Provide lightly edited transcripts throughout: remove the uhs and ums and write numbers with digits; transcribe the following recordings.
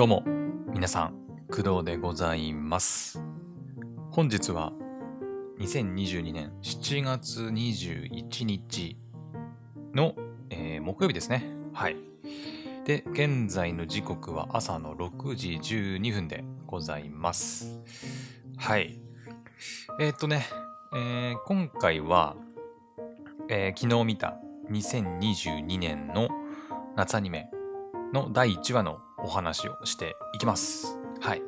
どうも皆さん、工藤でございます。本日は2022年7月21日の、木曜日ですね。はい。で、現在の時刻は朝の6時12分でございます。はい。今回は、昨日見た2022年の夏アニメの第1話のお話をしていきます。はい。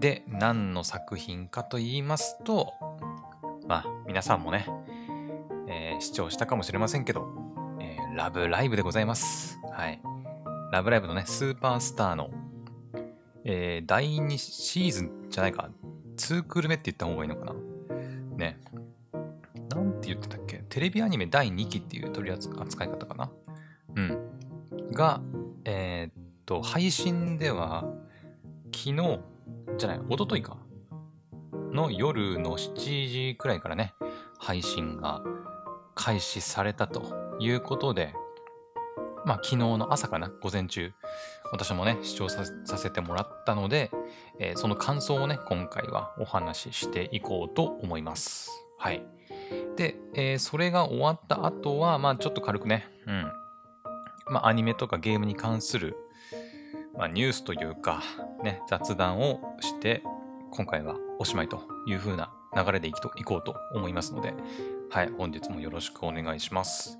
で、何の作品かと言いますと、まあ、皆さんもね、視聴したかもしれませんけど、ラブライブでございます。はい。ラブライブのね、スーパースターの、第2シーズンじゃないか、2クール目って言った方がいいのかな。ね。なんて言ってたっけ？テレビアニメ第2期っていう取り扱い方かな。うん。が、配信では、一昨日か。の夜の7時くらいからね、配信が開始されたということで、まあ昨日の朝かな、午前中、私もね、視聴させてもらったので、その感想をね、今回はお話ししていこうと思います。はい。で、それが終わった後は、まあちょっと軽くね、うん。まあアニメとかゲームに関する、まあ、ニュースというか、ね、雑談をして、今回はおしまいという風な流れでいこうと思いますので、はい、本日もよろしくお願いします。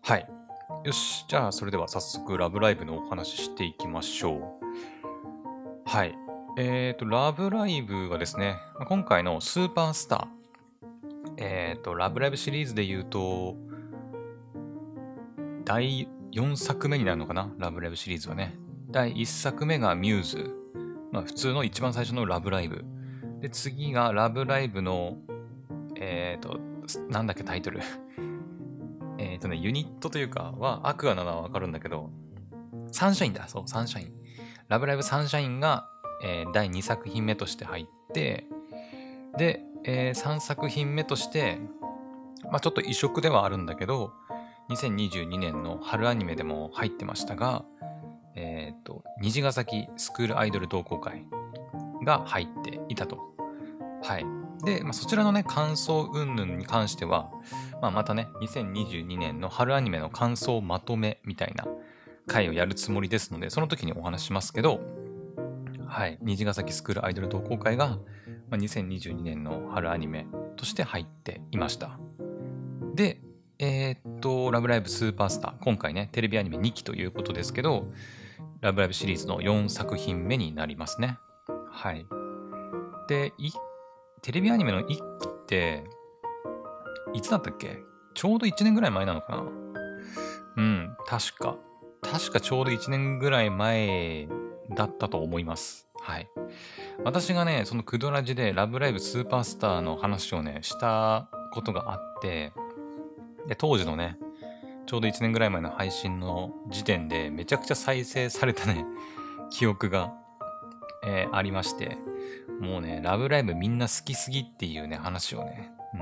はい。よし、じゃあそれでは早速、ラブライブのお話ししていきましょう。はい。ラブライブはですね、今回のスーパースター、ラブライブシリーズで言うと、第4作目になるのかな、ラブライブシリーズはね。第1作目がミューズ。まあ普通の一番最初のラブライブ。で、次がラブライブの、なんだっけタイトル。ユニットというかは、アクアなのはわかるんだけど、サンシャインだ。そう、サンシャイン。ラブライブサンシャインが、第2作品目として入って、で、3作品目として、まあちょっと異色ではあるんだけど、2022年の春アニメでも入ってましたが、虹ヶ崎スクールアイドル同好会が入っていたと。はい。で、まあ、そちらのね、感想云々に関しては、まあ、またね、2022年の春アニメの感想まとめみたいな回をやるつもりですので、その時にお話しますけど、はい。虹ヶ崎スクールアイドル同好会が、まあ、2022年の春アニメとして入っていました。で、ラブライブスーパースター、今回ね、テレビアニメ2期ということですけど、ラブライブシリーズの4作品目になりますね。はい。で、テレビアニメの1期って、いつだったっけ？ちょうど1年ぐらい前なのかな？うん、確か。確かちょうど1年ぐらい前だったと思います。はい。私がね、そのクドラジでラブライブスーパースターの話をね、したことがあって、で当時のね、ちょうど1年ぐらい前の配信の時点でめちゃくちゃ再生されたね、記憶が、ありまして、もうね、ラブライブみんな好きすぎっていうね、話をね、う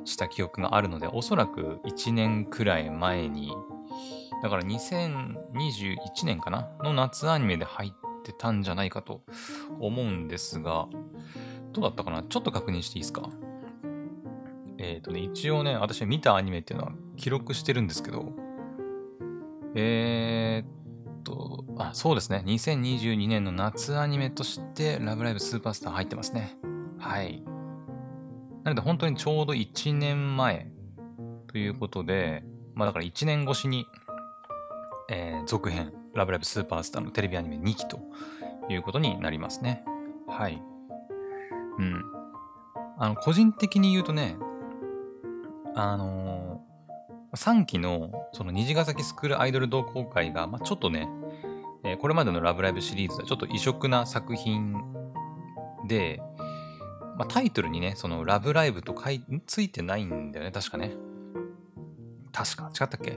ん、した記憶があるので、おそらく1年くらい前に、だから2021年かなの夏アニメで入ってたんじゃないかと思うんですが、どうだったかな？ちょっと確認していいですか？一応ね、私見たアニメっていうのは記録してるんですけど、あ、そうですね、2022年の夏アニメとして、ラブライブスーパースター入ってますね。はい。なので、本当にちょうど1年前ということで、まあだから1年越しに、続編、ラブライブスーパースターのテレビアニメ2期ということになりますね。はい。うん。個人的に言うとね、3期の、その虹ヶ崎スクールアイドル同好会が、まあ、ちょっとね、これまでのラブライブシリーズではちょっと異色な作品で、まあ、タイトルにね、そのラブライブとついてないんだよね、確かね。確か、違ったっけ？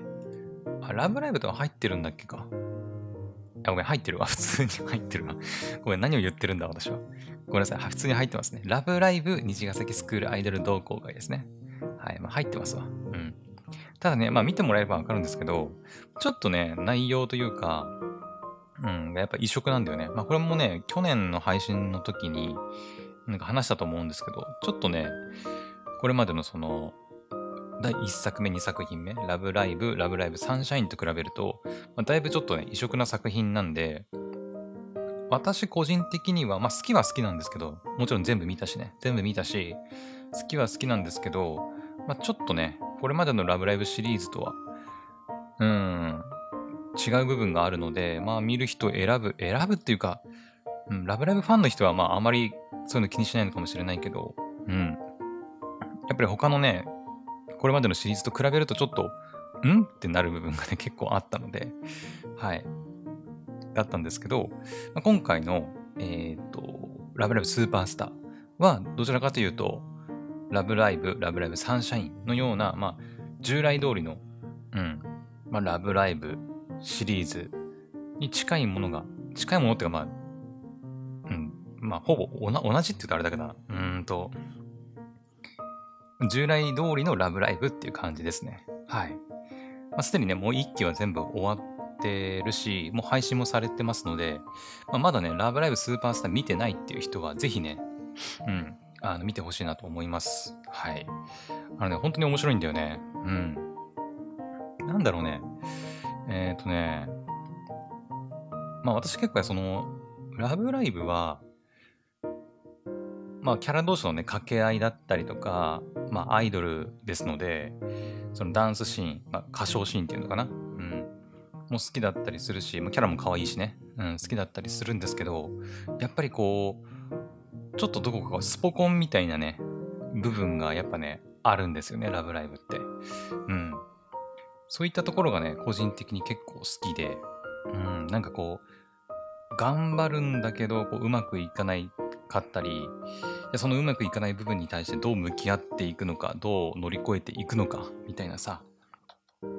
あ、ラブライブとか入ってるんだっけか。あ、ごめん、入ってるわ。普通に入ってるわ。ごめん、何を言ってるんだ、私は。ごめんなさい。普通に入ってますね。ラブライブ、虹ヶ崎スクールアイドル同好会ですね。はい。まあ、入ってますわ。うん。ただね、まあ、見てもらえればわかるんですけど、ちょっとね、内容というか、やっぱ異色なんだよね。まあこれもね、去年の配信の時になんか話したと思うんですけど、ちょっとね、これまでのその、第1作目、2作品目、ラブライブ、サンシャインと比べると、まあ、だいぶちょっとね、異色な作品なんで、私個人的には、まあ好きは好きなんですけど、もちろん全部見たし、好きは好きなんですけど、まあちょっとね、これまでのラブライブシリーズとは、違う部分があるので、まあ見る人を選ぶっていうか、ラブライブファンの人はまああまりそういうの気にしないのかもしれないけど、やっぱり他のね、これまでのシリーズと比べるとちょっと、ってなる部分がね、結構あったので、はい。だったんですけど、今回の、ラブライブスーパースターは、どちらかというと、ラブライブサンシャインのような、まあ、従来通りの、ラブライブシリーズに近いものっていうか、ほぼ同じって言うとあれだけどな、従来通りのラブライブっていう感じですね。はい。まあ、すでにね、もう1期は全部終わってるし、もう配信もされてますので、まあ、まだね、ラブライブスーパースター見てないっていう人は、ぜひね、見てほしいなと思います。はい。本当に面白いんだよね。なんだろうね。まあ私結構その、ラブライブは、まあキャラ同士のね、掛け合いだったりとか、まあアイドルですので、そのダンスシーン、まあ、歌唱シーンっていうのかな、もう好きだったりするし、キャラも可愛いしね、好きだったりするんですけど、やっぱりこう、ちょっとどこかスポコンみたいなね、部分がやっぱね、あるんですよね、ラブライブって。そういったところがね、個人的に結構好きで、なんかこう、頑張るんだけど、こう、うまくいかないかったり、そのうまくいかない部分に対してどう向き合っていくのか、どう乗り越えていくのかみたいなさ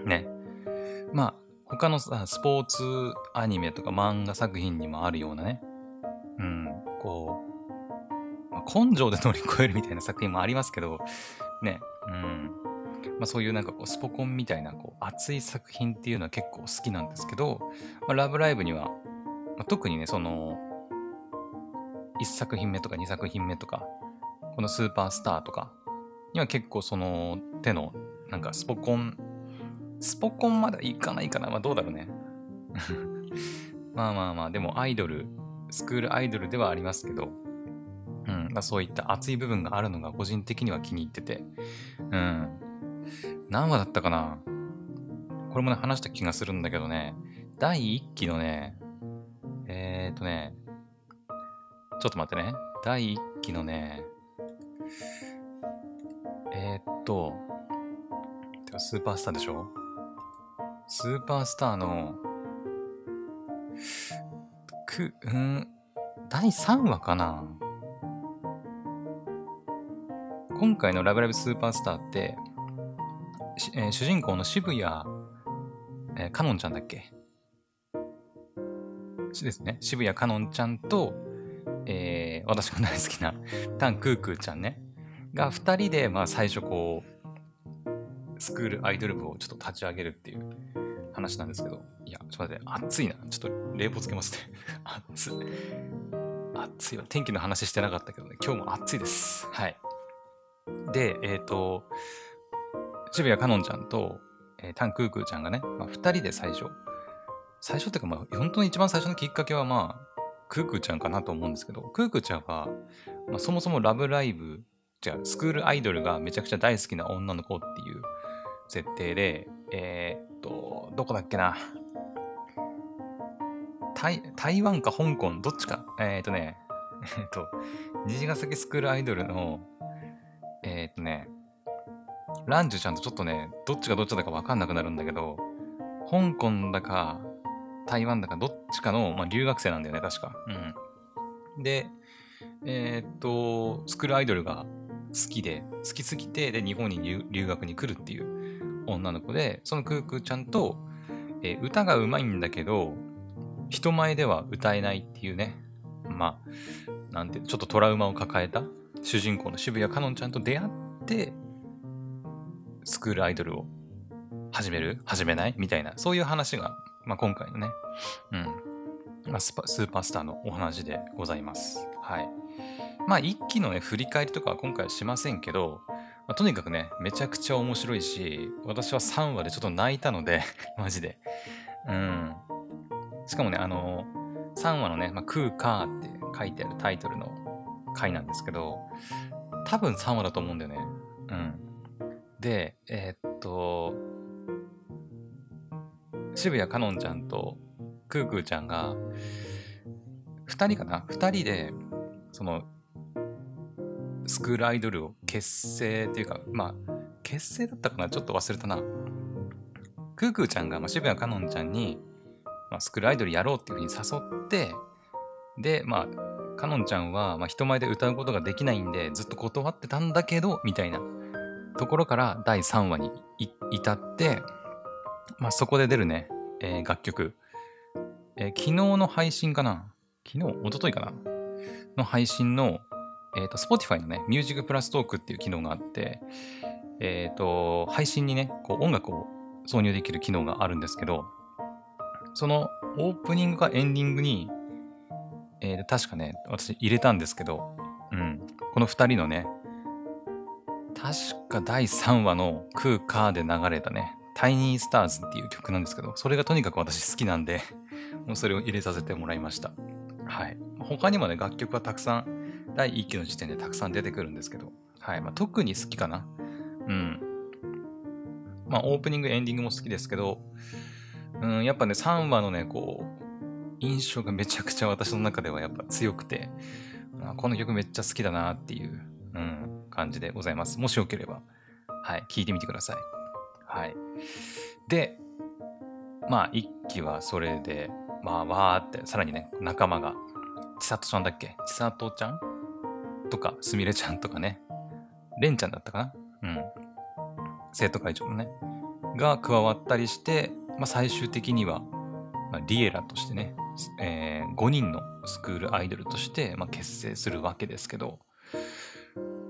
ね、まあ他のさスポーツアニメとか漫画作品にもあるようなね、こう、まあ、根性で乗り越えるみたいな作品もありますけどね、そういうなんかこうスポコンみたいなこう熱い作品っていうのは結構好きなんですけど、ラブライブには、特にねその1作品目とか2作品目とかこのスーパースターとかには結構その手のなんかスポコンまだいかないかな、まあどうだろうねまあでもアイドルスクールアイドルではありますけど、そういった熱い部分があるのが個人的には気に入ってて、何話だったかな、これもね話した気がするんだけどね、第1期のねちょっと待ってね。第1期のね、スーパースターでしょ？スーパースターの、第3話かな？今回のラブライブスーパースターって、主人公の渋谷、かのんちゃんだっけ？ですね。渋谷かのんちゃんと、私が大好きなタン・クークーちゃんねが2人で、まあ、最初こうスクールアイドル部をちょっと立ち上げるっていう話なんですけど、いやちょっと待って暑いな、ちょっと冷房つけますね暑いわ、天気の話してなかったけどね、今日も暑いです。はい。で渋谷かのんちゃんと、タン・クークーちゃんがね、まあ、2人で最初っていうか、まあ、本当に一番最初のきっかけはまあクークーちゃんかなと思うんですけど、クークーちゃんは、まあ、そもそもラブライブ、スクールアイドルがめちゃくちゃ大好きな女の子っていう設定で、どこだっけな、台湾か香港、どっちか、虹ヶ崎スクールアイドルの、ランジュちゃんとちょっとね、どっちがどっちだか分かんなくなるんだけど、香港だか、台湾だかどっちかの、まあ、留学生なんだよね、確か。で、スクールアイドルが好きすぎて、で、日本に留学に来るっていう女の子で、そのクークーちゃんと、歌がうまいんだけど、人前では歌えないっていうね、まあ、なんて、ちょっとトラウマを抱えた主人公の渋谷かのんちゃんと出会って、スクールアイドルを始める？始めない？みたいな、そういう話が、まあ、今回のね、スーパースターのお話でございます。はい。まあ一期のね、振り返りとかは今回はしませんけど、まあ、とにかくね、めちゃくちゃ面白いし、私は3話でちょっと泣いたので、マジで。しかもね、3話のね、まあ、クーカーって書いてあるタイトルの回なんですけど、多分3話だと思うんだよね。で、渋谷かのんちゃんとクークーちゃんが2人でそのスクールアイドルを結成っていうか、まあ結成だったかな、ちょっと忘れたな。クークーちゃんが、まあ、渋谷かのんちゃんに、まあ、スクールアイドルやろうっていうふうに誘って、でまあかのんちゃんは、まあ、人前で歌うことができないんでずっと断ってたんだけどみたいなところから第3話に至って、まあ、そこで出るね、楽曲、昨日の配信かな、一昨日かなの配信の、Spotify のね、ミュージックプラストークっていう機能があって、配信にね、こう音楽を挿入できる機能があるんですけど、そのオープニングかエンディングに、確かね、私入れたんですけど、この2人のね、確か第3話のクーカーで流れたね、タイニースターズっていう曲なんですけど、それがとにかく私好きなんで、もうそれを入れさせてもらいました。はい。他にもね、楽曲はたくさん、第1期の時点でたくさん出てくるんですけど、はい。まあ、特に好きかな。まあ、オープニング、エンディングも好きですけど、やっぱね、3話のね、こう、印象がめちゃくちゃ私の中ではやっぱ強くて、この曲めっちゃ好きだなっていう、感じでございます。もしよければ、はい、聞いてみてください。はい。で、まあ、一期はそれで、まあ、わーって、さらにね、仲間が、千里ちゃんとか、すみれちゃんとかね、れんちゃんだったかな、生徒会長のね、が加わったりして、まあ、最終的には、まあ、リエラとしてね、5人のスクールアイドルとして、まあ、結成するわけですけど、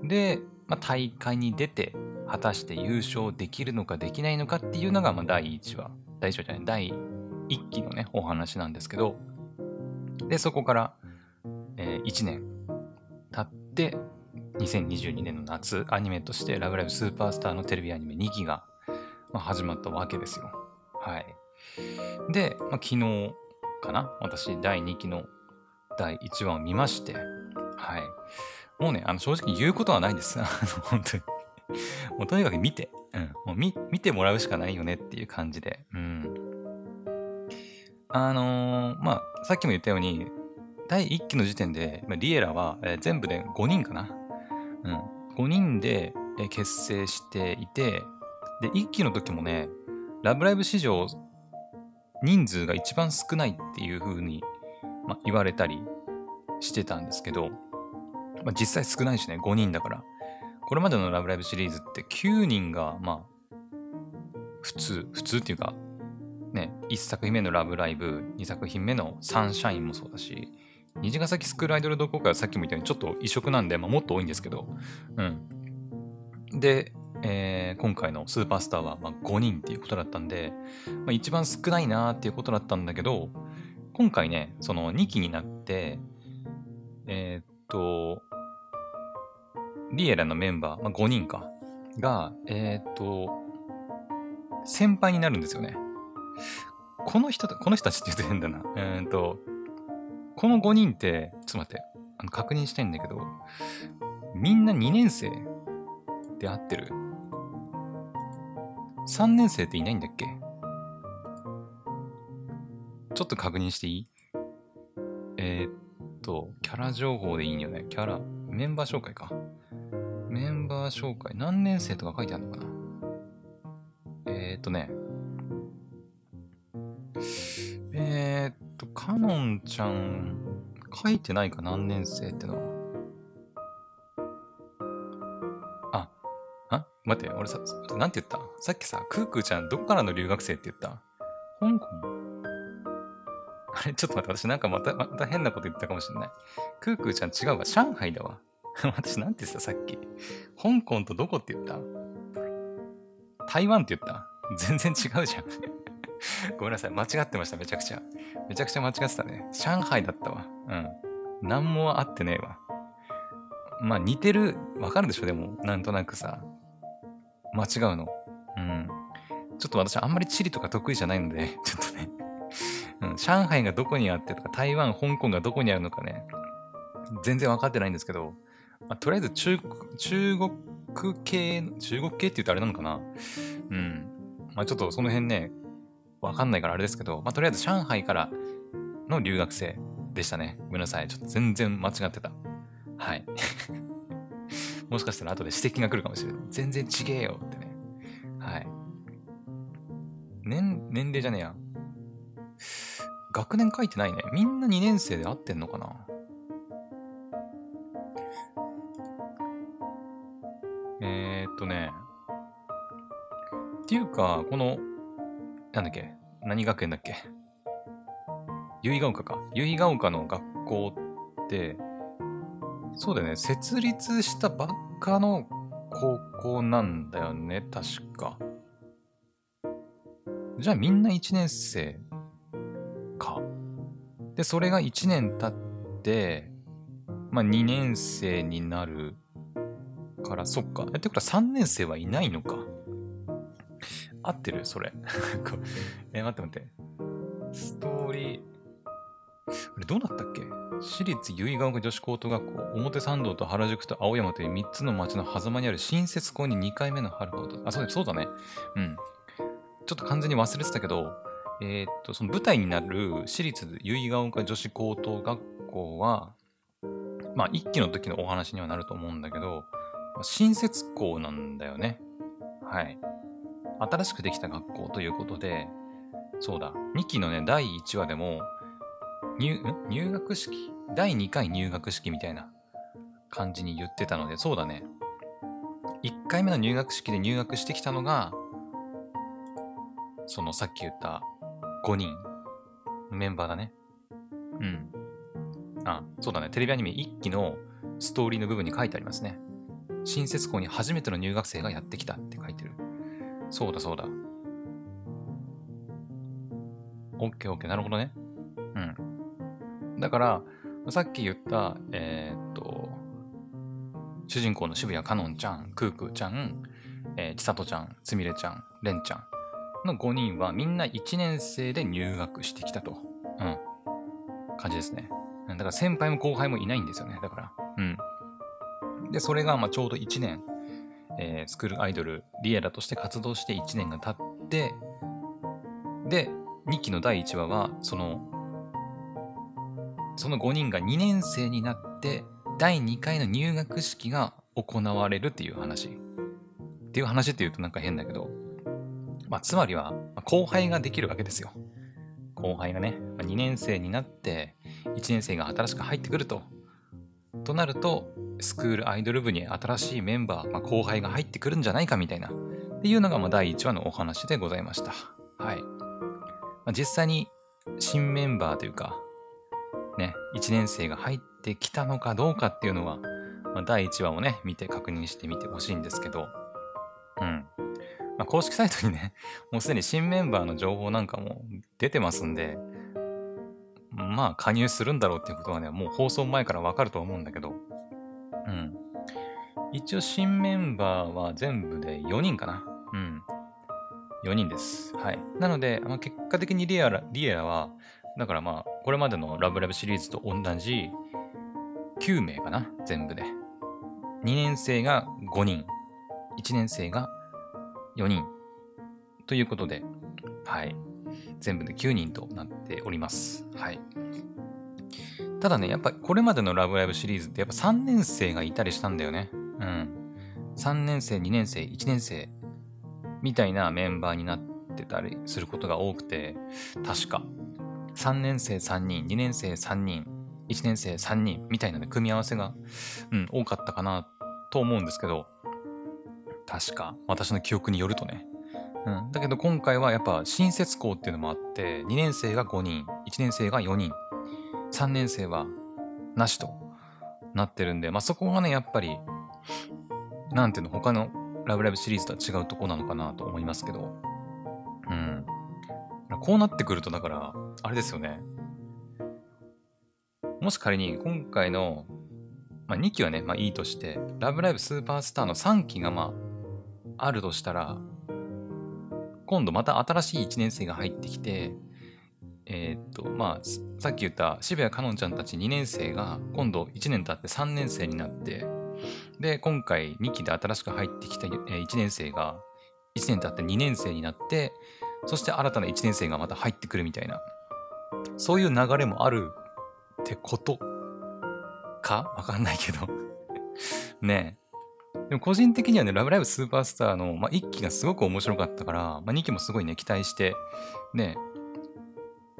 で、まあ、大会に出て果たして優勝できるのかできないのかっていうのが、まあ、第1期のねお話なんですけど、でそこから、1年経って2022年の夏、アニメとして「ラブライブスーパースター」のテレビアニメ2期が、まあ、始まったわけですよ。はい。で、まあ、昨日かな、私第2期の第1話を見まして、はい。もうね、正直言うことはないです。本当に。もうとにかく見て、もう見てもらうしかないよねっていう感じで。まあ、さっきも言ったように、第1期の時点で、まあ、リエラは、全部で5人かな。5人で、結成していて、で、1期の時もね、ラブライブ史上、人数が一番少ないっていう風に、まあ、言われたりしてたんですけど、まあ、実際少ないしね、5人だから。これまでのラブライブシリーズって9人が、まあ、普通っていうか、ね、1作品目のラブライブ、2作品目のサンシャインもそうだし、虹ヶ崎スクールアイドル同好会はさっきも言ったようにちょっと異色なんで、まあ、もっと多いんですけど、で、今回のスーパースターはまあ5人っていうことだったんで、まあ、一番少ないなーっていうことだったんだけど、今回ね、その2期になって、リエラのメンバー、まあ、5人かが、先輩になるんですよね。この人たちって言うと変だな。この5人って、ちょっと待って、確認したいんだけど、みんな2年生で合ってる？ 3 年生っていないんだっけ？ちょっと確認していい？キャラ情報でいいんよね。メンバー紹介か。メンバー紹介。何年生とか書いてあるのかな？かのんちゃん、書いてないか、何年生ってのは。待って、俺さ、なんて言った？さっきさ、クークーちゃん、どっからの留学生って言った？香港？あれちょっと待って、私なんかまた変なこと言ったかもしれない。クークーちゃん違うわ。上海だわ。私なんて言ってたさっき。香港とどこって言った？台湾って言った？全然違うじゃん。ごめんなさい、間違ってました。めちゃくちゃ間違ってたね。上海だったわ。うん。なんも合ってねえわ。まあ似てる、わかるでしょ、でも。なんとなくさ。間違うの。うん。ちょっと私あんまり地理とか得意じゃないので、ちょっとね。うん。上海がどこにあってとか、台湾、香港がどこにあるのかね。全然わかってないんですけど、まあ、とりあえず中国系って言うとあれなのかな。うん。まあちょっとその辺ね、わかんないからあれですけど、まあとりあえず上海からの留学生でしたね。ごめんなさい。ちょっと全然間違ってた。はい。もしかしたら後で指摘が来るかもしれない。全然ちげえよってね。はい。年齢じゃねえや。学年書いてないね。みんな2年生で合ってんのかな。っていうか、この、なんだっけ、何学園だっけ、結ヶ丘か。結ヶ丘の学校って、そうだよね、設立したばっかの高校なんだよね、確か。じゃあみんな1年生か。で、それが1年経って、まあ2年生になるから、そっか。ってことは3年生はいないのか。合ってるそれ。待って。ストーリー。あれ、どうなったっけ？私立結ヶ丘女子高等学校、表参道と原宿と青山という3つの町の狭間にある新設校に2回目の春が訪れた。あ、そうだね。うん。ちょっと完全に忘れてたけど、その舞台になる私立結ヶ丘女子高等学校は、まあ、1期の時のお話にはなると思うんだけど、新設校なんだよね。はい。新しくできた学校ということで、そうだ、2期のね、第1話でも、入学式第2回入学式みたいな感じに言ってたので、そうだね。1回目の入学式で入学してきたのが、そのさっき言った5人のメンバーだね。うん。あ、そうだね。テレビアニメ1期のストーリーの部分に書いてありますね。新設校に初めての入学生がやってきたって書いてる。そうだ。オッケー、なるほどね。うん。だから、さっき言った、主人公の渋谷かのんちゃん、くーくーちゃん、ちさとちゃん、つみれちゃん、れんちゃんの5人はみんな1年生で入学してきたと。うん。感じですね。だから先輩も後輩もいないんですよね。だから。うん。で、それがまあちょうど1年。スクールアイドルリエラとして活動して1年が経って、で2期の第1話はその5人が2年生になって第2回の入学式が行われるっていう話っていうとなんか変だけど、まあ、つまりは後輩ができるわけですよ。後輩がね、2年生になって1年生が新しく入ってくるとなると、スクールアイドル部に新しいメンバー、まあ、後輩が入ってくるんじゃないかみたいなっていうのがまあ第1話のお話でございました。はい。まあ、実際に新メンバーというか、ね、1年生が入ってきたのかどうかっていうのは、まあ、第1話をね、見て確認してみてほしいんですけど、うん。まあ、公式サイトにね、もうすでに新メンバーの情報なんかも出てますんで、まあ加入するんだろうっていうことはね、もう放送前からわかると思うんだけど、うん。一応新メンバーは全部で4人かな。うん。4人です。はい。なので、まあ、結果的にリエラは、だからまあ、これまでのラブラブシリーズと同じ9名かな、全部で。2年生が5人、1年生が4人。ということで、はい。全部で9人となっております。はい。ただね、やっぱこれまでのラブライブシリーズってやっぱ3年生がいたりしたんだよね。うん。3年生、2年生、1年生みたいなメンバーになってたりすることが多くて、確か3年生3人、2年生3人、1年生3人みたいな、ね、組み合わせが、うん、多かったかなと思うんですけど、確か私の記憶によるとね。うん、だけど今回はやっぱ新設校っていうのもあって、2年生が5人、1年生が4人、3年生はなしとなってるんで、まあ、そこがねやっぱりなんていうの、他のラブライブシリーズとは違うとこなのかなと思いますけど、うん、こうなってくると、だから、あれですよね。もし仮に今回の、2期はね、いいとして、ラブライブスーパースターの3期があるとしたら、今度また新しい1年生が入ってきて、さっき言った渋谷かのんちゃんたち2年生が今度1年経って3年生になって、で、今回2期で新しく入ってきた1年生が1年経って2年生になって、そして新たな1年生がまた入ってくるみたいな、そういう流れもあるってことかわかんないけど。ねえ。でも個人的にはね、ラブライブスーパースターの1期がすごく面白かったから、2期もすごいね、期待して、ね、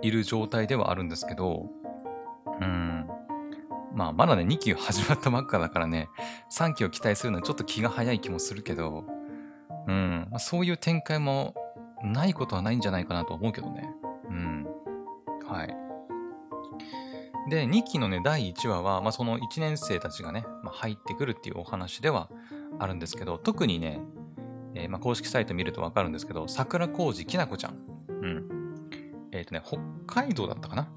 いる状態ではあるんですけど、まだね、2期始まったばっかだからね、3期を期待するのはちょっと気が早い気もするけど、そういう展開もないことはないんじゃないかなと思うけどね。はい。で、2期のね、第1話は、その1年生たちがね、入ってくるっていうお話ではあるんですけど、特にね、公式サイト見るとわかるんですけど、桜小路きなこちゃん。北海道だったかな？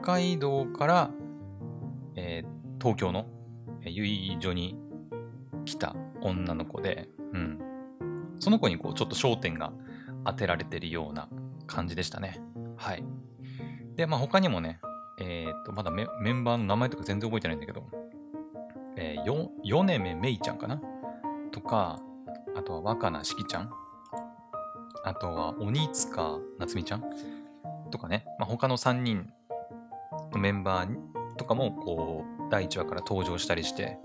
北海道から、東京の結所に来た女の子で、その子にこうちょっと焦点が当てられてるような感じでしたね。はい。で、他にもね、まだ メンバーの名前とか全然覚えてないんだけど、米目めいちゃんかなとか、あとは若菜しきちゃん、あとは鬼塚夏美ちゃんとかね、他の3人のメンバーとかもこう第1話から登場したりして、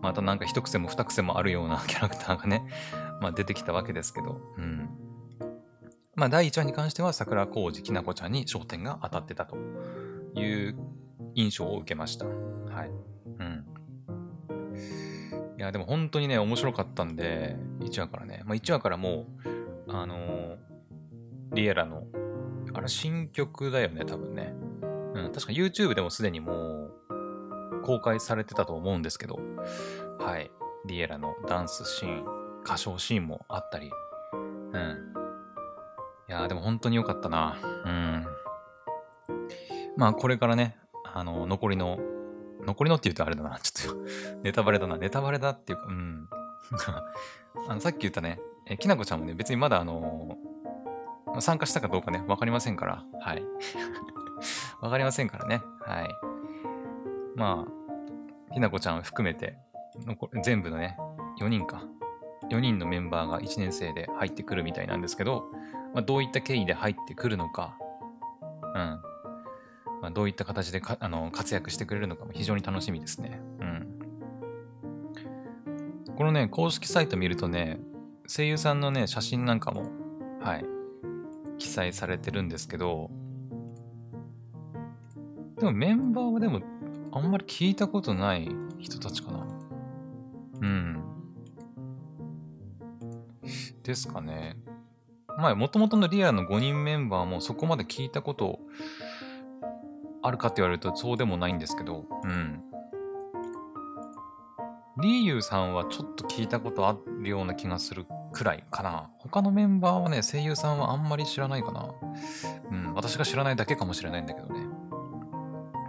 またなんか一癖も二癖もあるようなキャラクターがね、出てきたわけですけど、第1話に関しては桜小路きなこちゃんに焦点が当たってたという印象を受けました。はい。いやでも本当にね面白かったんで、1話からね、1話からもうリエラのあれ新曲だよね多分ね、確か YouTube でもすでにもう公開されてたと思うんですけど、はい、リエラのダンスシーン、歌唱シーンもあったり、いやーでも本当に良かったな。これからね、残りのって言うとあれだな、ちょっとネタバレだな、ネタバレだっていうか、さっき言ったね、きなこちゃんもね別にまだ参加したかどうかね分かりませんから、はい分かりませんからね、はい、きなこちゃんを含めて全部のね4人のメンバーが1年生で入ってくるみたいなんですけど、どういった経緯で入ってくるのか、どういった形で活躍してくれるのかも非常に楽しみですね。このね公式サイト見るとね、声優さんのね写真なんかも、はい、記載されてるんですけど、でもメンバーはでもあんまり聞いたことない人たちかな。ですかね。もともとのリアの5人メンバーもそこまで聞いたことあるかって言われるとそうでもないんですけど、リーユーさんはちょっと聞いたことあるような気がするくらいかな。他のメンバーはね、声優さんはあんまり知らないかな。私が知らないだけかもしれないんだけどね。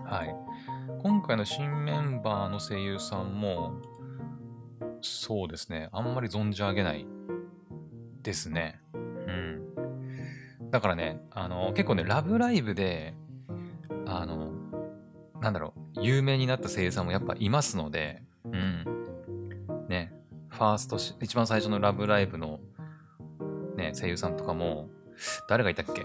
はい。今回の新メンバーの声優さんも、そうですね、あんまり存じ上げないですね。だからね、結構ね、ラブライブで、有名になった声優さんもやっぱいますので、ね、一番最初のラブライブの、ね、声優さんとかも、誰がいたっけ？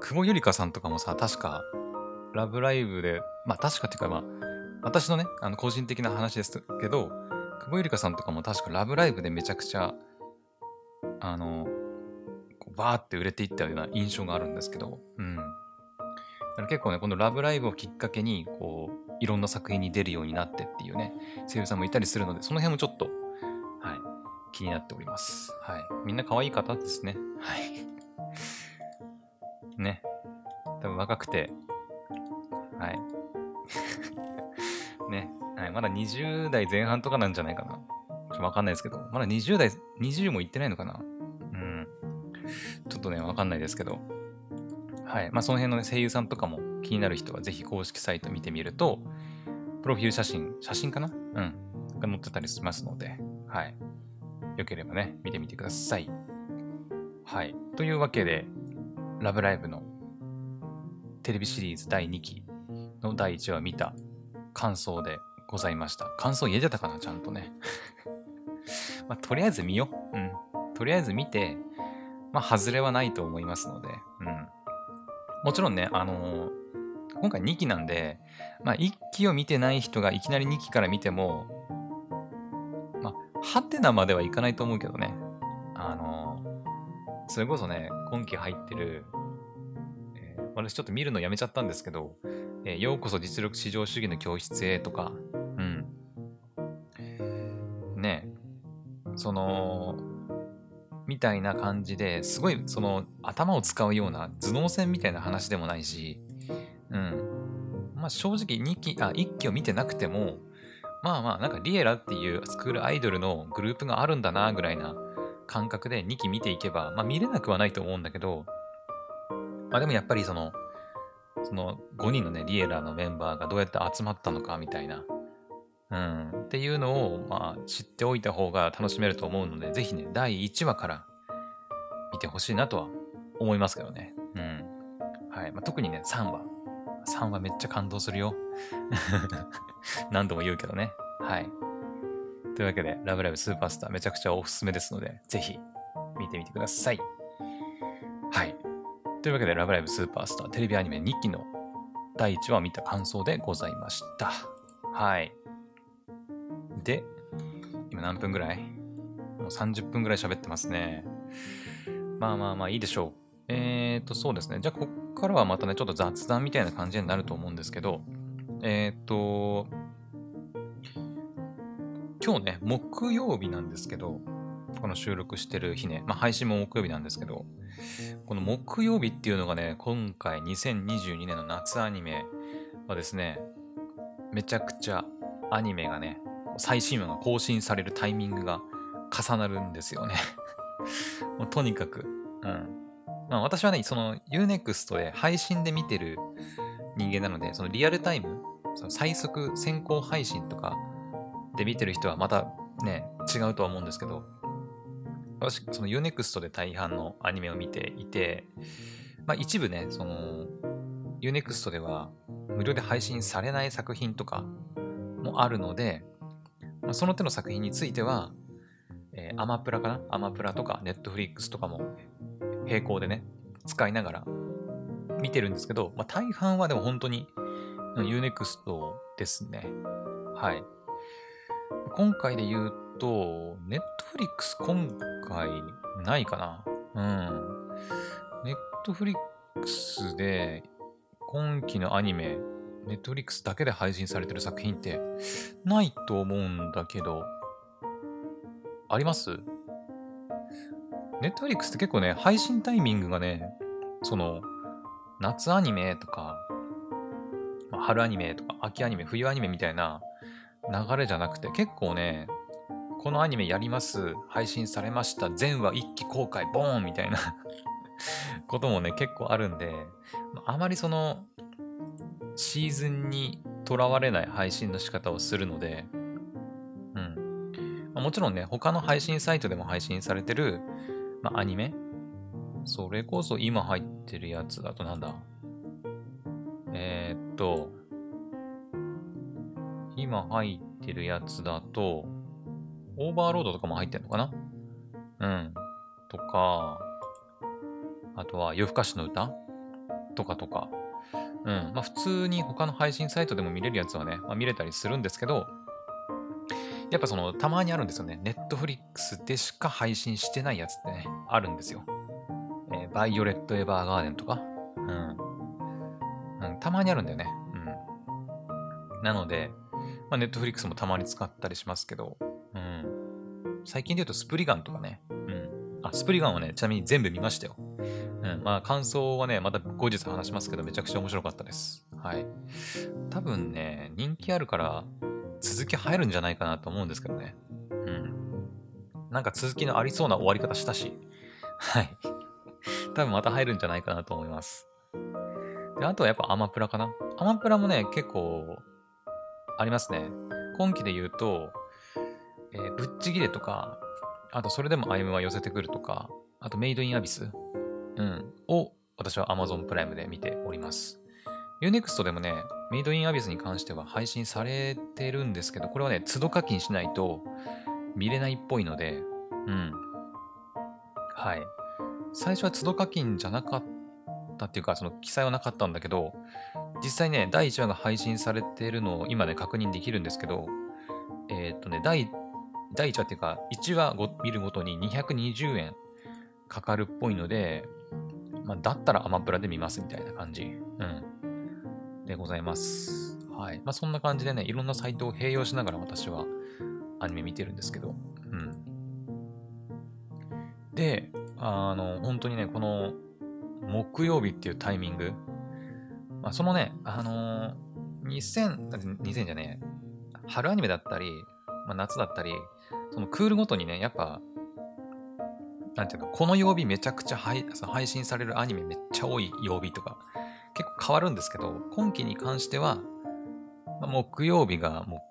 久保ゆりかさんとかもさ、確か、ラブライブで、確かっていうか、私のね、個人的な話ですけど、久保ゆりかさんとかも確かラブライブでめちゃくちゃバーって売れていったような印象があるんですけど、だから結構ねこのラブライブをきっかけにこういろんな作品に出るようになってっていうね声優さんもいたりするので、その辺もちょっと、はい、気になっております。はい、みんな可愛い方ですね。はい。ね、多分若くて、はいね、はい、まだ20代前半とかなんじゃないかな。わかんないですけど、まだ20代、20もいってないのかな。ちょっとね、わかんないですけど。はい。まあ、その辺のね、声優さんとかも気になる人は、ぜひ公式サイト見てみると、プロフィール写真かな？うん。が載ってたりしますので、はい。よければね、見てみてください。はい。というわけで、ラブライブのテレビシリーズ第2期の第1話見た感想でございました。感想言えてたかな？ちゃんとね。まあ、とりあえず見よう。うん。とりあえず見て、まあ、外れはないと思いますので、うん。もちろんね、今回2期なんで、まあ、1期を見てない人がいきなり2期から見ても、まあ、ハテナまではいかないと思うけどね。それこそね、今期入ってる、私ちょっと見るのやめちゃったんですけど、ようこそ実力至上主義の教室へとか、うん。ね、みたいな感じですごい頭を使うような頭脳戦みたいな話でもないし、うん。まあ正直1期を見てなくても、まあまあなんかリエラっていうスクールアイドルのグループがあるんだなぐらいな感覚で2期見ていけば、まあ見れなくはないと思うんだけど、まあでもやっぱりその5人のね、リエラのメンバーがどうやって集まったのかみたいな、うん、っていうのを、まあ、知っておいた方が楽しめると思うので、ぜひね、第1話から見てほしいなとは思いますけどね。うん。はい。まあ、特にね、3話。3話めっちゃ感動するよ。何度も言うけどね。はい。というわけで、ラブライブスーパースターめちゃくちゃおすすめですので、ぜひ見てみてください。はい。というわけで、ラブライブスーパースターテレビアニメ2期の第1話を見た感想でございました。はい。で、今何分ぐらい？もう30分ぐらい喋ってますね。まあまあまあいいでしょう。そうですね。じゃあ、こっからはまたね、ちょっと雑談みたいな感じになると思うんですけど、今日ね、木曜日なんですけど、この収録してる日ね、まあ配信も木曜日なんですけど、この木曜日っていうのがね、今回2022年の夏アニメはですね、めちゃくちゃアニメがね、最新話が更新されるタイミングが重なるんですよね。もうとにかく。うん。まあ私はね、Unext で配信で見てる人間なので、リアルタイム、最速先行配信とかで見てる人はまたね、違うとは思うんですけど、私、Unext で大半のアニメを見ていて、まあ一部ね、Unext では無料で配信されない作品とかもあるので、その手の作品については、アマプラかな？アマプラとか、ネットフリックスとかも、並行でね、使いながら見てるんですけど、まあ、大半はでも本当に、Unext ですね。はい。今回で言うと、ネットフリックス今回ないかな？うん。ネットフリックスで、今期のアニメ、ネットフリックスだけで配信されてる作品ってないと思うんだけど、あります？ネットフリックスって結構ね、配信タイミングがね、夏アニメとか、春アニメとか、秋アニメ、冬アニメみたいな流れじゃなくて、結構ね、このアニメやります、配信されました、全話一期公開、ボーンみたいなこともね、結構あるんで、あまりシーズンにとらわれない配信の仕方をするので、うん。もちろんね、他の配信サイトでも配信されてる、まあ、アニメ。それこそ今入ってるやつだとなんだ？今入ってるやつだと、オーバーロードとかも入ってんのかな？うん。とか、あとは夜更かしの歌？とか。うん。まあ普通に他の配信サイトでも見れるやつはね、まあ、見れたりするんですけど、やっぱたまにあるんですよね。ネットフリックスでしか配信してないやつってね、あるんですよ。バイオレット・エヴァーガーデンとか。うん。たまにあるんだよね。うん。なので、まあネットフリックスもたまに使ったりしますけど、うん。最近で言うとスプリガンとかね。うん。あ、スプリガンはね、ちなみに全部見ましたよ。うん、まあ感想はね、また後日話しますけど、めちゃくちゃ面白かったです。はい。多分ね、人気あるから続き入るんじゃないかなと思うんですけどね。うん。なんか続きのありそうな終わり方したし。はい。多分また入るんじゃないかなと思います。で、あとはやっぱアマプラかな。アマプラもね、結構ありますね。今期で言うと、ぶっちぎれとか、あとそれでも歩夢は寄せてくるとか、あとメイドインアビス、を私は Amazon プライムで見ております。Unext でもね、メイドインアビスに関しては配信されてるんですけど、これはね、都度課金しないと見れないっぽいので、はい。最初は都度課金じゃなかったっていうか、その記載はなかったんだけど、実際ね、第1話が配信されてるのを今ね、確認できるんですけど、第1話っていうか、1話見るごとに220円かかるっぽいので、まあ、だったらアマプラで見ますみたいな感じ。でございます。はい。まあ、そんな感じでね、いろんなサイトを併用しながら私はアニメ見てるんですけど。で、本当にね、この木曜日っていうタイミング。まあ、そのね、春アニメだったり、まあ、夏だったり、そのクールごとにね、やっぱ、なんていうの、この曜日めちゃくちゃ配信されるアニメめっちゃ多い曜日とか、結構変わるんですけど、今期に関しては、まあ、木曜日がも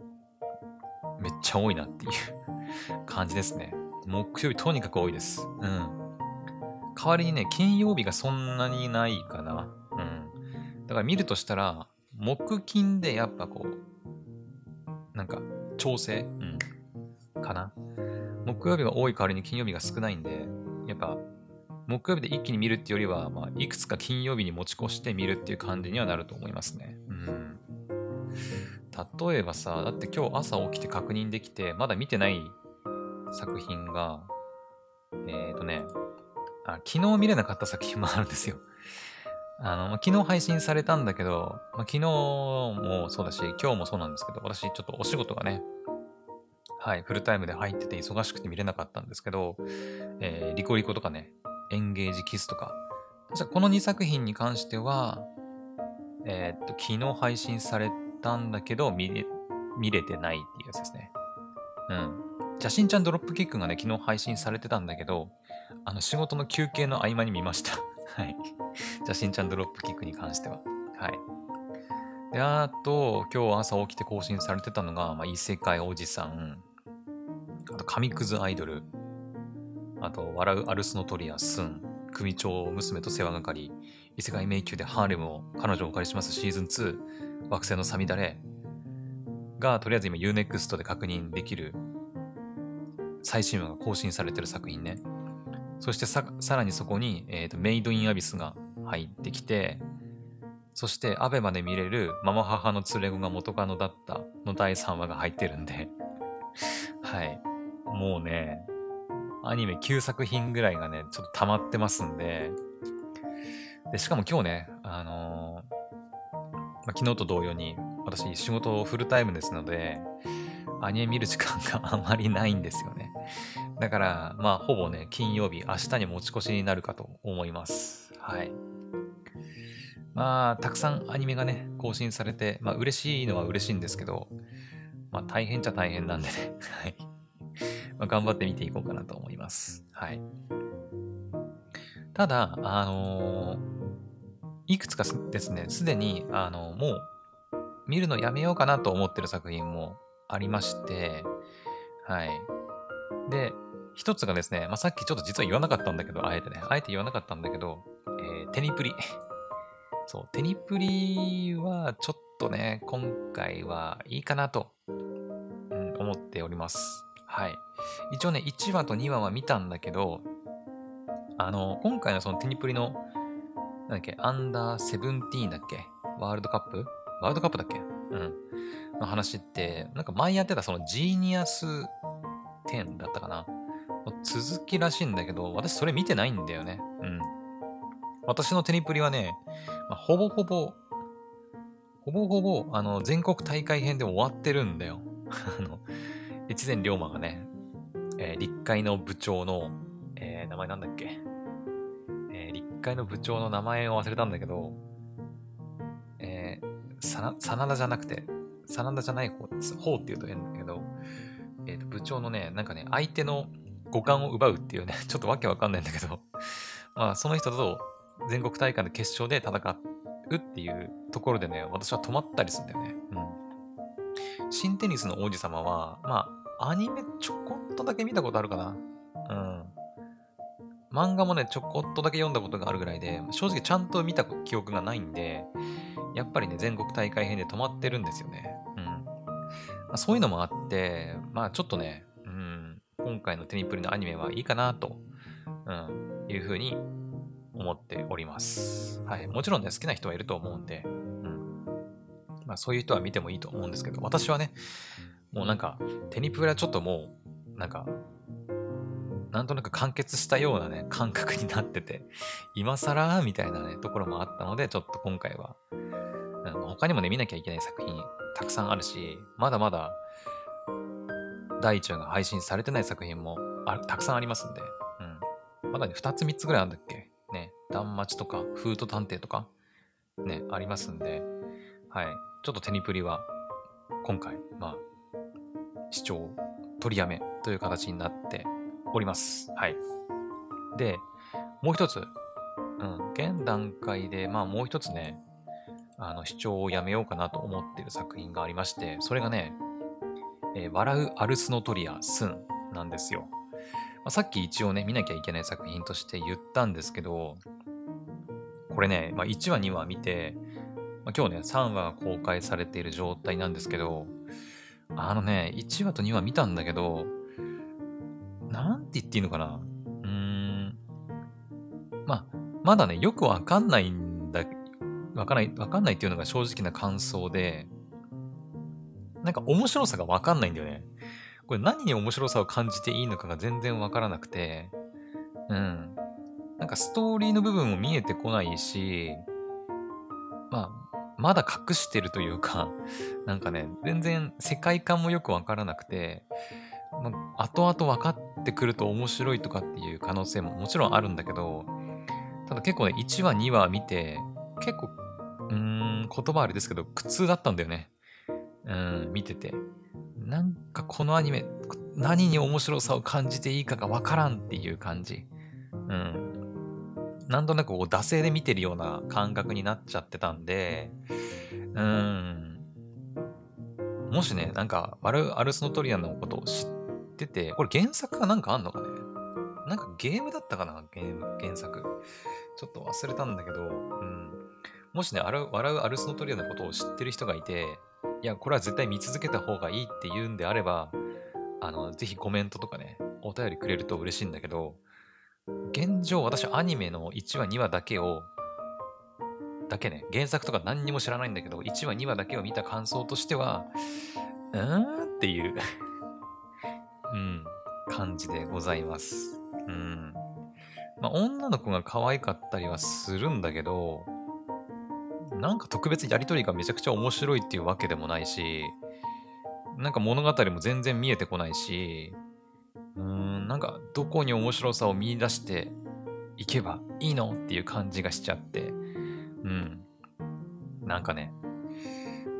うめっちゃ多いなっていう感じですね。木曜日とにかく多いです。代わりにね、金曜日がそんなにないかな。だから見るとしたら、木金でやっぱこう、なんか調整、かな。木曜日が多い代わりに金曜日が少ないんで、やっぱ、木曜日で一気に見るっていうよりは、まあ、いくつか金曜日に持ち越して見るっていう感じにはなると思いますね。例えばさ、だって今日朝起きて確認できて、まだ見てない作品が、昨日見れなかった作品もあるんですよ。昨日配信されたんだけど、まあ、昨日もそうだし、今日もそうなんですけど、私ちょっとお仕事がね、フルタイムで入ってて忙しくて見れなかったんですけど、リコリコとかね、エンゲージキスとか。確かこの2作品に関しては、昨日配信されたんだけど、見れてないっていうやつですね。じゃあ、しんちゃんドロップキックがね、昨日配信されてたんだけど、仕事の休憩の合間に見ました。じゃあ、しんちゃんドロップキックに関しては。で、あと、今日朝起きて更新されてたのが、まあ、異世界おじさん。あと、紙くずアイドル。あと、笑うアルスのトリア、スン。組長、娘と世話係。異世界迷宮でハーレムを、彼女をお借りしますシーズン2。惑星のさみだれ。が、とりあえず今 Unext で確認できる。最新話が更新されてる作品ね。そしてさらにそこに、メイドインアビスが入ってきて、そして、アベマで見れる、ママ母の連れ子が元カノだったの第3話が入ってるんで。もうね、アニメ9作品ぐらいがね、ちょっと溜まってますんで。で、しかも今日ね、昨日と同様に、私仕事フルタイムですので、アニメ見る時間があまりないんですよね。だから、まあ、ほぼね、金曜日、明日に持ち越しになるかと思います。まあ、たくさんアニメがね、更新されて、まあ、嬉しいのは嬉しいんですけど、まあ、大変っちゃ大変なんでね。まあ、頑張って見ていこうかなと思います。ただ、いくつかですね、すでに、もう、見るのやめようかなと思ってる作品もありまして、で、一つがですね、まあ、さっきちょっと実は言わなかったんだけど、あえて言わなかったんだけど、テニプリ。そう、テニプリはちょっとね、今回はいいかなと、思っております。一応ね、1話と2話は見たんだけど、今回のそのテニプリの、アンダーセブンティーンだっけワールドカップだっけの話って、なんか前やってたそのジーニアス10だったかな続きらしいんだけど、私それ見てないんだよね。私のテニプリはね、まあ、ほぼほぼ、全国大会編で終わってるんだよ。越前龍馬がね、立会の部長の、名前なんだっけ、立会の部長の名前を忘れたんだけど、真田じゃない方って言うと変だけど、部長のね、相手の五感を奪うっていうね、ちょっとわけわかんないんだけど、その人と全国大会の決勝で戦うっていうところでね、私は止まったりするんだよね。うん。新テニスの王子様は、まあ、アニメちょこっとだけ見たことあるかな。うん。漫画もね、ちょこっとだけ読んだことがあるぐらいで、正直ちゃんと見た記憶がないんで、やっぱりね、全国大会編で止まってるんですよね。うん。まあ、そういうのもあって、まあ、ちょっとね、今回のテニプリのアニメはいいかなと、いうふうに思っております。はい。もちろんね、好きな人はいると思うんで、まあ、そういう人は見てもいいと思うんですけど、私はね、もうなんか、テニプリはちょっともう、なんか、なんとなく完結したようなね、感覚になってて、今更みたいなね、ところもあったので、ちょっと今回は、他にもね、見なきゃいけない作品、たくさんあるし、まだまだ、第1話が配信されてない作品もたくさんありますんで、まだね、2つ3つぐらいあるんだっけね、断末とか、フード探偵とか、ね、ありますんで、はい。ちょっとテニプリは、今回、まあ、視聴取りやめという形になっております。はい。で、もう一つ、現段階で、まあもう一つね、視聴をやめようかなと思ってる作品がありまして、それがね、笑うアルスノトリア・スンなんですよ。まあ、さっき一応ね、見なきゃいけない作品として言ったんですけど、これね、まあ、1話2話見て、まあ、今日ね、3話が公開されている状態なんですけど、ね、1話と2話見たんだけど、なんて言っていいのかな。まあ、まだね、よくわかんないっていうのが正直な感想で、なんか面白さがわかんないんだよね。これ何に面白さを感じていいのかが全然わからなくて、なんかストーリーの部分も見えてこないし、まあ、まだ隠してるというか、なんかね、全然世界観もよくわからなくて、まあ、後々分かってくると面白いとかっていう可能性ももちろんあるんだけど、ただ結構ね、1話2話見て、結構、言葉あれですけど、苦痛だったんだよね。見てて。なんかこのアニメ、何に面白さを感じていいかがわからんっていう感じ。なんとなくこう、惰性で見てるような感覚になっちゃってたんで、もしね、なんか、アルスノトリアのことを知ってて、これ原作がなんかあんのかね？なんかゲームだったかな？原作。ちょっと忘れたんだけど、もしね、笑うアルスノトリアのことを知ってる人がいて、いや、これは絶対見続けた方がいいって言うんであれば、ぜひコメントとかね、お便りくれると嬉しいんだけど、現状私アニメの1話2話だけね、原作とか何にも知らないんだけど、1話2話だけを見た感想としては、っていう、感じでございます。まあ、女の子が可愛かったりはするんだけど、なんか特別やりとりがめちゃくちゃ面白いっていうわけでもないし、なんか物語も全然見えてこないし、なんかどこに面白さを見出していけばいいのっていう感じがしちゃって、なんかね、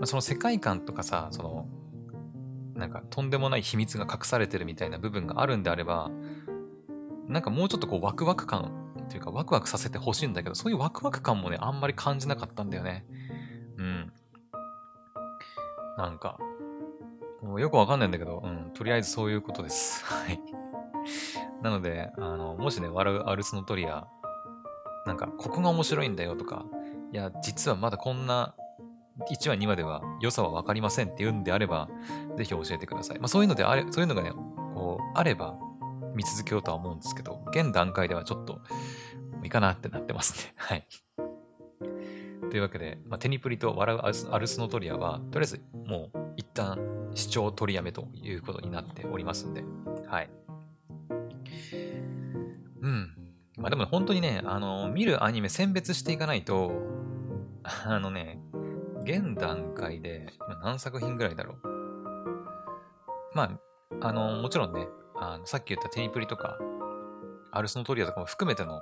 その世界観とかさ、その、なんかとんでもない秘密が隠されてるみたいな部分があるんであれば、なんかもうちょっとこうワクワク感、というかワクワクさせてほしいんだけど、そういうワクワク感もね、あんまり感じなかったんだよね。なんか、もうよくわかんないんだけど、とりあえずそういうことです。はい。なので、もしね、笑うアルスノトリア、なんか、ここが面白いんだよとか、いや、実はまだこんな、1話2話では良さはわかりませんっていうんであれば、ぜひ教えてください。まあ、そういうのがね、こう、あれば、見続けようとは思うんですけど、現段階ではちょっといいかなってなってますね。はい。というわけで、まあ、テニプリと笑うアルスノトリアは、とりあえずもう一旦視聴取りやめということになっておりますんで、はい。まあでも本当にね、見るアニメ選別していかないと、ね、現段階で今何作品ぐらいだろう。まあ、もちろんね、さっき言ったテニプリとか、アルスノトリアとかも含めての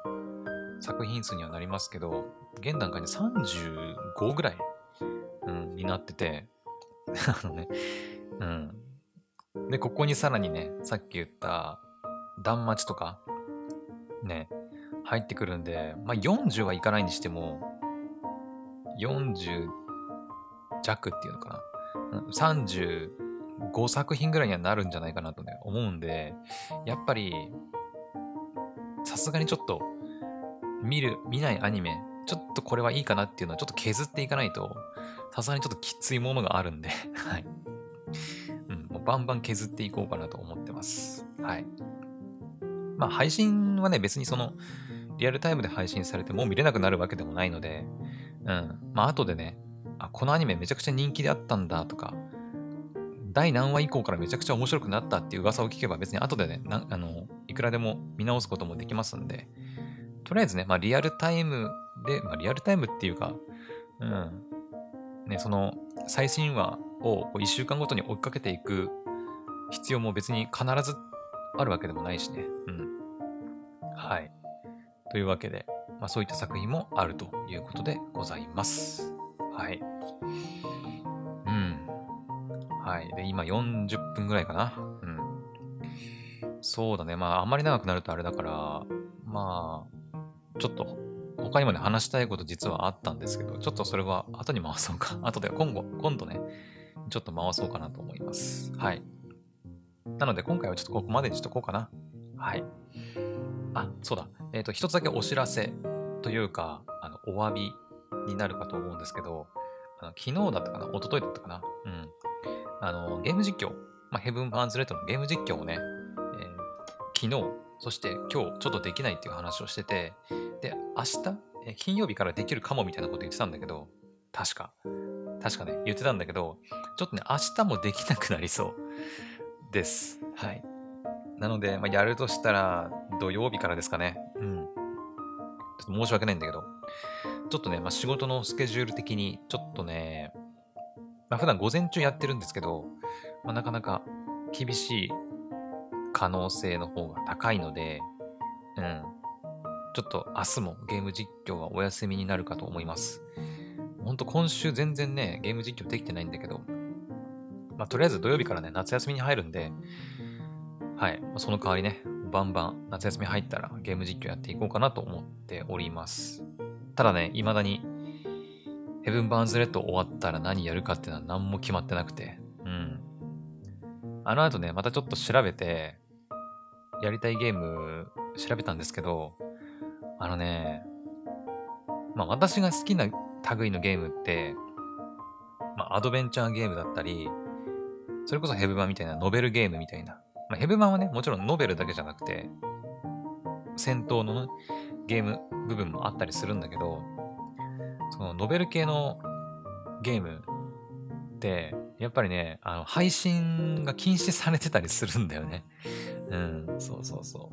作品数にはなりますけど、現段階で35ぐらい、になってて、ね、で、ここにさらにね、さっき言った、断末とか、ね、入ってくるんで、まあ、40はいかないにしても、40弱っていうのかな。35作品ぐらいにはなるんじゃないかなとね、思うんで、やっぱり、さすがにちょっと、見ないアニメ、ちょっとこれはいいかなっていうのはちょっと削っていかないと、さすがにちょっときついものがあるんで、はい。うん、もうバンバン削っていこうかなと思ってます。はい。まあ配信はね、別にその、リアルタイムで配信されてもう見れなくなるわけでもないので、うん。まあ後でね、あ、このアニメめちゃくちゃ人気であったんだとか、第何話以降からめちゃくちゃ面白くなったっていう噂を聞けば別に後でね、いくらでも見直すこともできますんで、とりあえずね、まあリアルタイムで、まあリアルタイムっていうか、うん。ね、その最新話を1週間ごとに追いかけていく必要も別に必ずあるわけでもないしね。うん。はい。というわけで、まあ、そういった作品もあるということでございます。はい。うん。はい。で、今40分ぐらいかな。うん。そうだね。まあ、あんまり長くなるとあれだから、まあ、ちょっと、他にもね、話したいこと実はあったんですけど、ちょっとそれは後に回そうか。後で今度ね、ちょっと回そうかなと思います。はい。なので、今回はちょっとここまでにしとこうかな。はい。あ、そうだ。一つだけお知らせというか、お詫びになるかと思うんですけど、昨日だったかな、一昨日だったかな、うん。ゲーム実況、まあ、ヘブン・バーンズ・レッドのゲーム実況をね、昨日、そして今日、ちょっとできないっていう話をしてて、で、明日、金曜日からできるかもみたいなこと言ってたんだけど、確かね、言ってたんだけど、ちょっとね、明日もできなくなりそうです。はい。なので、まあ、やるとしたら、土曜日からですかね。うん。ちょっと申し訳ないんだけど、ちょっとね、まあ、仕事のスケジュール的に、ちょっとね、まあ、普段午前中やってるんですけど、まあ、なかなか厳しい可能性の方が高いので、うん。ちょっと明日もゲーム実況はお休みになるかと思います。ほんと今週全然ね、ゲーム実況できてないんだけど、まあ、とりあえず土曜日からね、夏休みに入るんで、はい。その代わりね、バンバン夏休み入ったらゲーム実況やっていこうかなと思っております。ただね、未だに、ヘブン・バーンズ・レッド終わったら何やるかっていうのは何も決まってなくて、うん。あの後ね、またちょっと調べて、やりたいゲーム調べたんですけど、まあ、私が好きな類のゲームって、まあ、アドベンチャーゲームだったり、それこそヘブマみたいなノベルゲームみたいな、まあ、ヘブマンはね、もちろんノベルだけじゃなくて、戦闘の、ね、ゲーム部分もあったりするんだけど、そのノベル系のゲームって、やっぱりね、配信が禁止されてたりするんだよね。うん、そうそうそ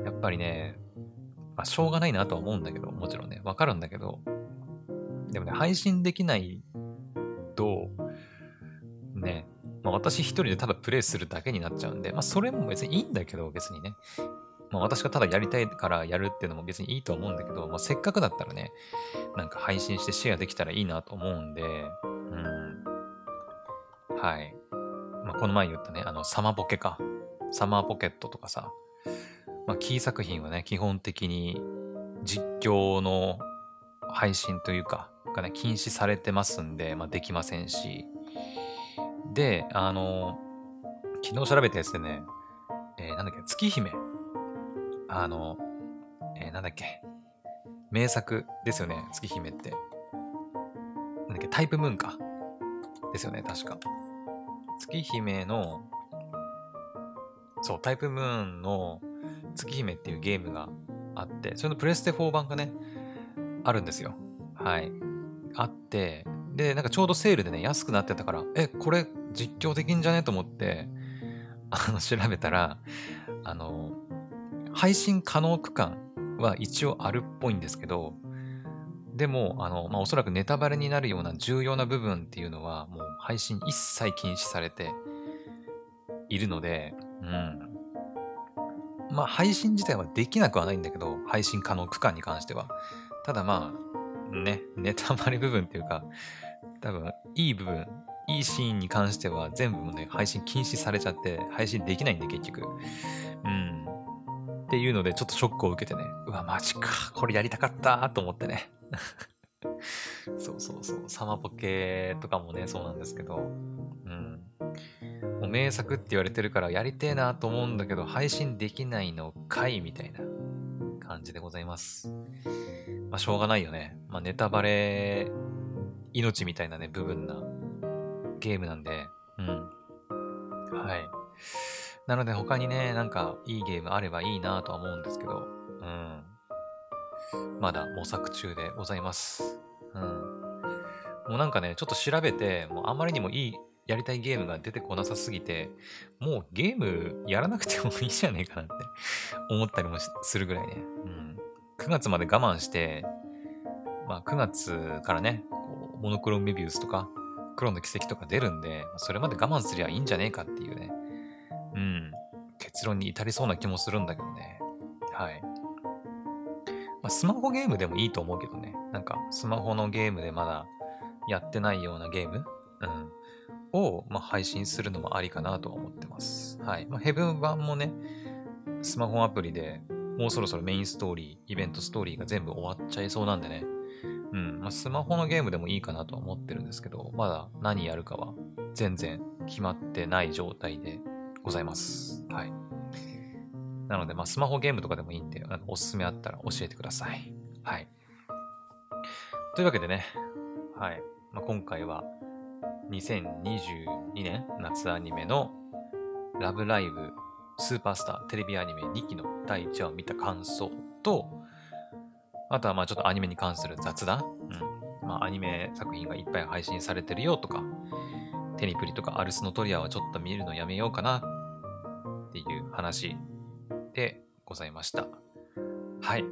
う。やっぱりね、まあ、しょうがないなとは思うんだけど、もちろんね、わかるんだけど、でもね、配信できないと、ね、まあ、私一人でただプレイするだけになっちゃうんで、まあそれも別にいいんだけど、別にね。まあ私がただやりたいからやるっていうのも別にいいと思うんだけど、まあせっかくだったらね、なんか配信してシェアできたらいいなと思うんで、うん。はい。まあこの前言ったね、サマーポケットとかさ、まあキー作品はね、基本的に実況の配信というか、がね、禁止されてますんで、まあできませんし、で、昨日調べたやつでね、なんだっけ、月姫。なんだっけ、名作ですよね、月姫って。なんだっけ、タイプムーンか。ですよね、確か。月姫の、そう、タイプムーンの月姫っていうゲームがあって、それのプレステ4版がね、あるんですよ。はい。あって、で、なんかちょうどセールでね、安くなってたから、これ実況できんじゃねと思って、調べたら、配信可能区間は一応あるっぽいんですけど、でも、まあ、おそらくネタバレになるような重要な部分っていうのは、もう配信一切禁止されているので、うん。まあ、配信自体はできなくはないんだけど、配信可能区間に関しては。ただまあ、ね、ネタバレ部分っていうか、多分、いい部分、いいシーンに関しては全部もね、配信禁止されちゃって、配信できないんで、結局。うん。っていうのでちょっとショックを受けてね、うわマジか、これやりたかったと思ってねそうそうそう、サマポケとかもねそうなんですけど、うん、もう名作って言われてるからやりてえなと思うんだけど配信できないのかいみたいな感じでございます。まあしょうがないよね、まあ、ネタバレ命みたいなね部分なゲームなんで、うん、はい、なので他にね、なんかいいゲームあればいいなとは思うんですけど、うん。まだ模索中でございます。うん。もうなんかね、ちょっと調べて、もうあまりにもいい、やりたいゲームが出てこなさすぎて、もうゲームやらなくてもいいじゃねえかなって思ったりもするぐらいね。うん。9月まで我慢して、まあ9月からね、こうモノクロメビウスとか、黒の奇跡とか出るんで、それまで我慢すりゃいいんじゃねえかっていうね。うん、結論に至りそうな気もするんだけどね。はい。まあ、スマホゲームでもいいと思うけどね。なんか、スマホのゲームでまだやってないようなゲーム、うん、を、まあ、配信するのもありかなとは思ってます。はい。まあ、ヘブン版もね、スマホアプリでもうそろそろメインストーリー、イベントストーリーが全部終わっちゃいそうなんでね。うん。まあ、スマホのゲームでもいいかなとは思ってるんですけど、まだ何やるかは全然決まってない状態で、ございます。はい。なので、まあ、スマホゲームとかでもいいんで、おすすめあったら教えてください。はい。というわけでね、はい。まあ、今回は、2022年夏アニメのラブライブスーパースターテレビアニメ2期の第1話を見た感想と、あとはまあちょっとアニメに関する雑談。うん。まあ、アニメ作品がいっぱい配信されてるよとか、テニプリとかアルスノトリアはちょっと見るのやめようかなっていう話でございました。はい。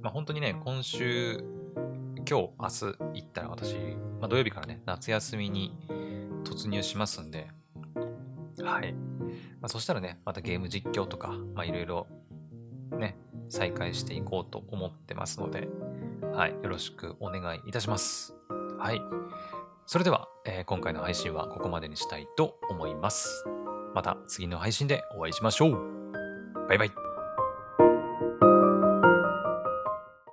まあ本当にね、今週、今日、明日行ったら私、まあ土曜日からね、夏休みに突入しますんで、はい。まあそしたらね、またゲーム実況とか、まあいろいろね、再開していこうと思ってますので、はい。よろしくお願いいたします。はい。それでは、今回の配信はここまでにしたいと思います。また次の配信でお会いしましょう。バイバイ。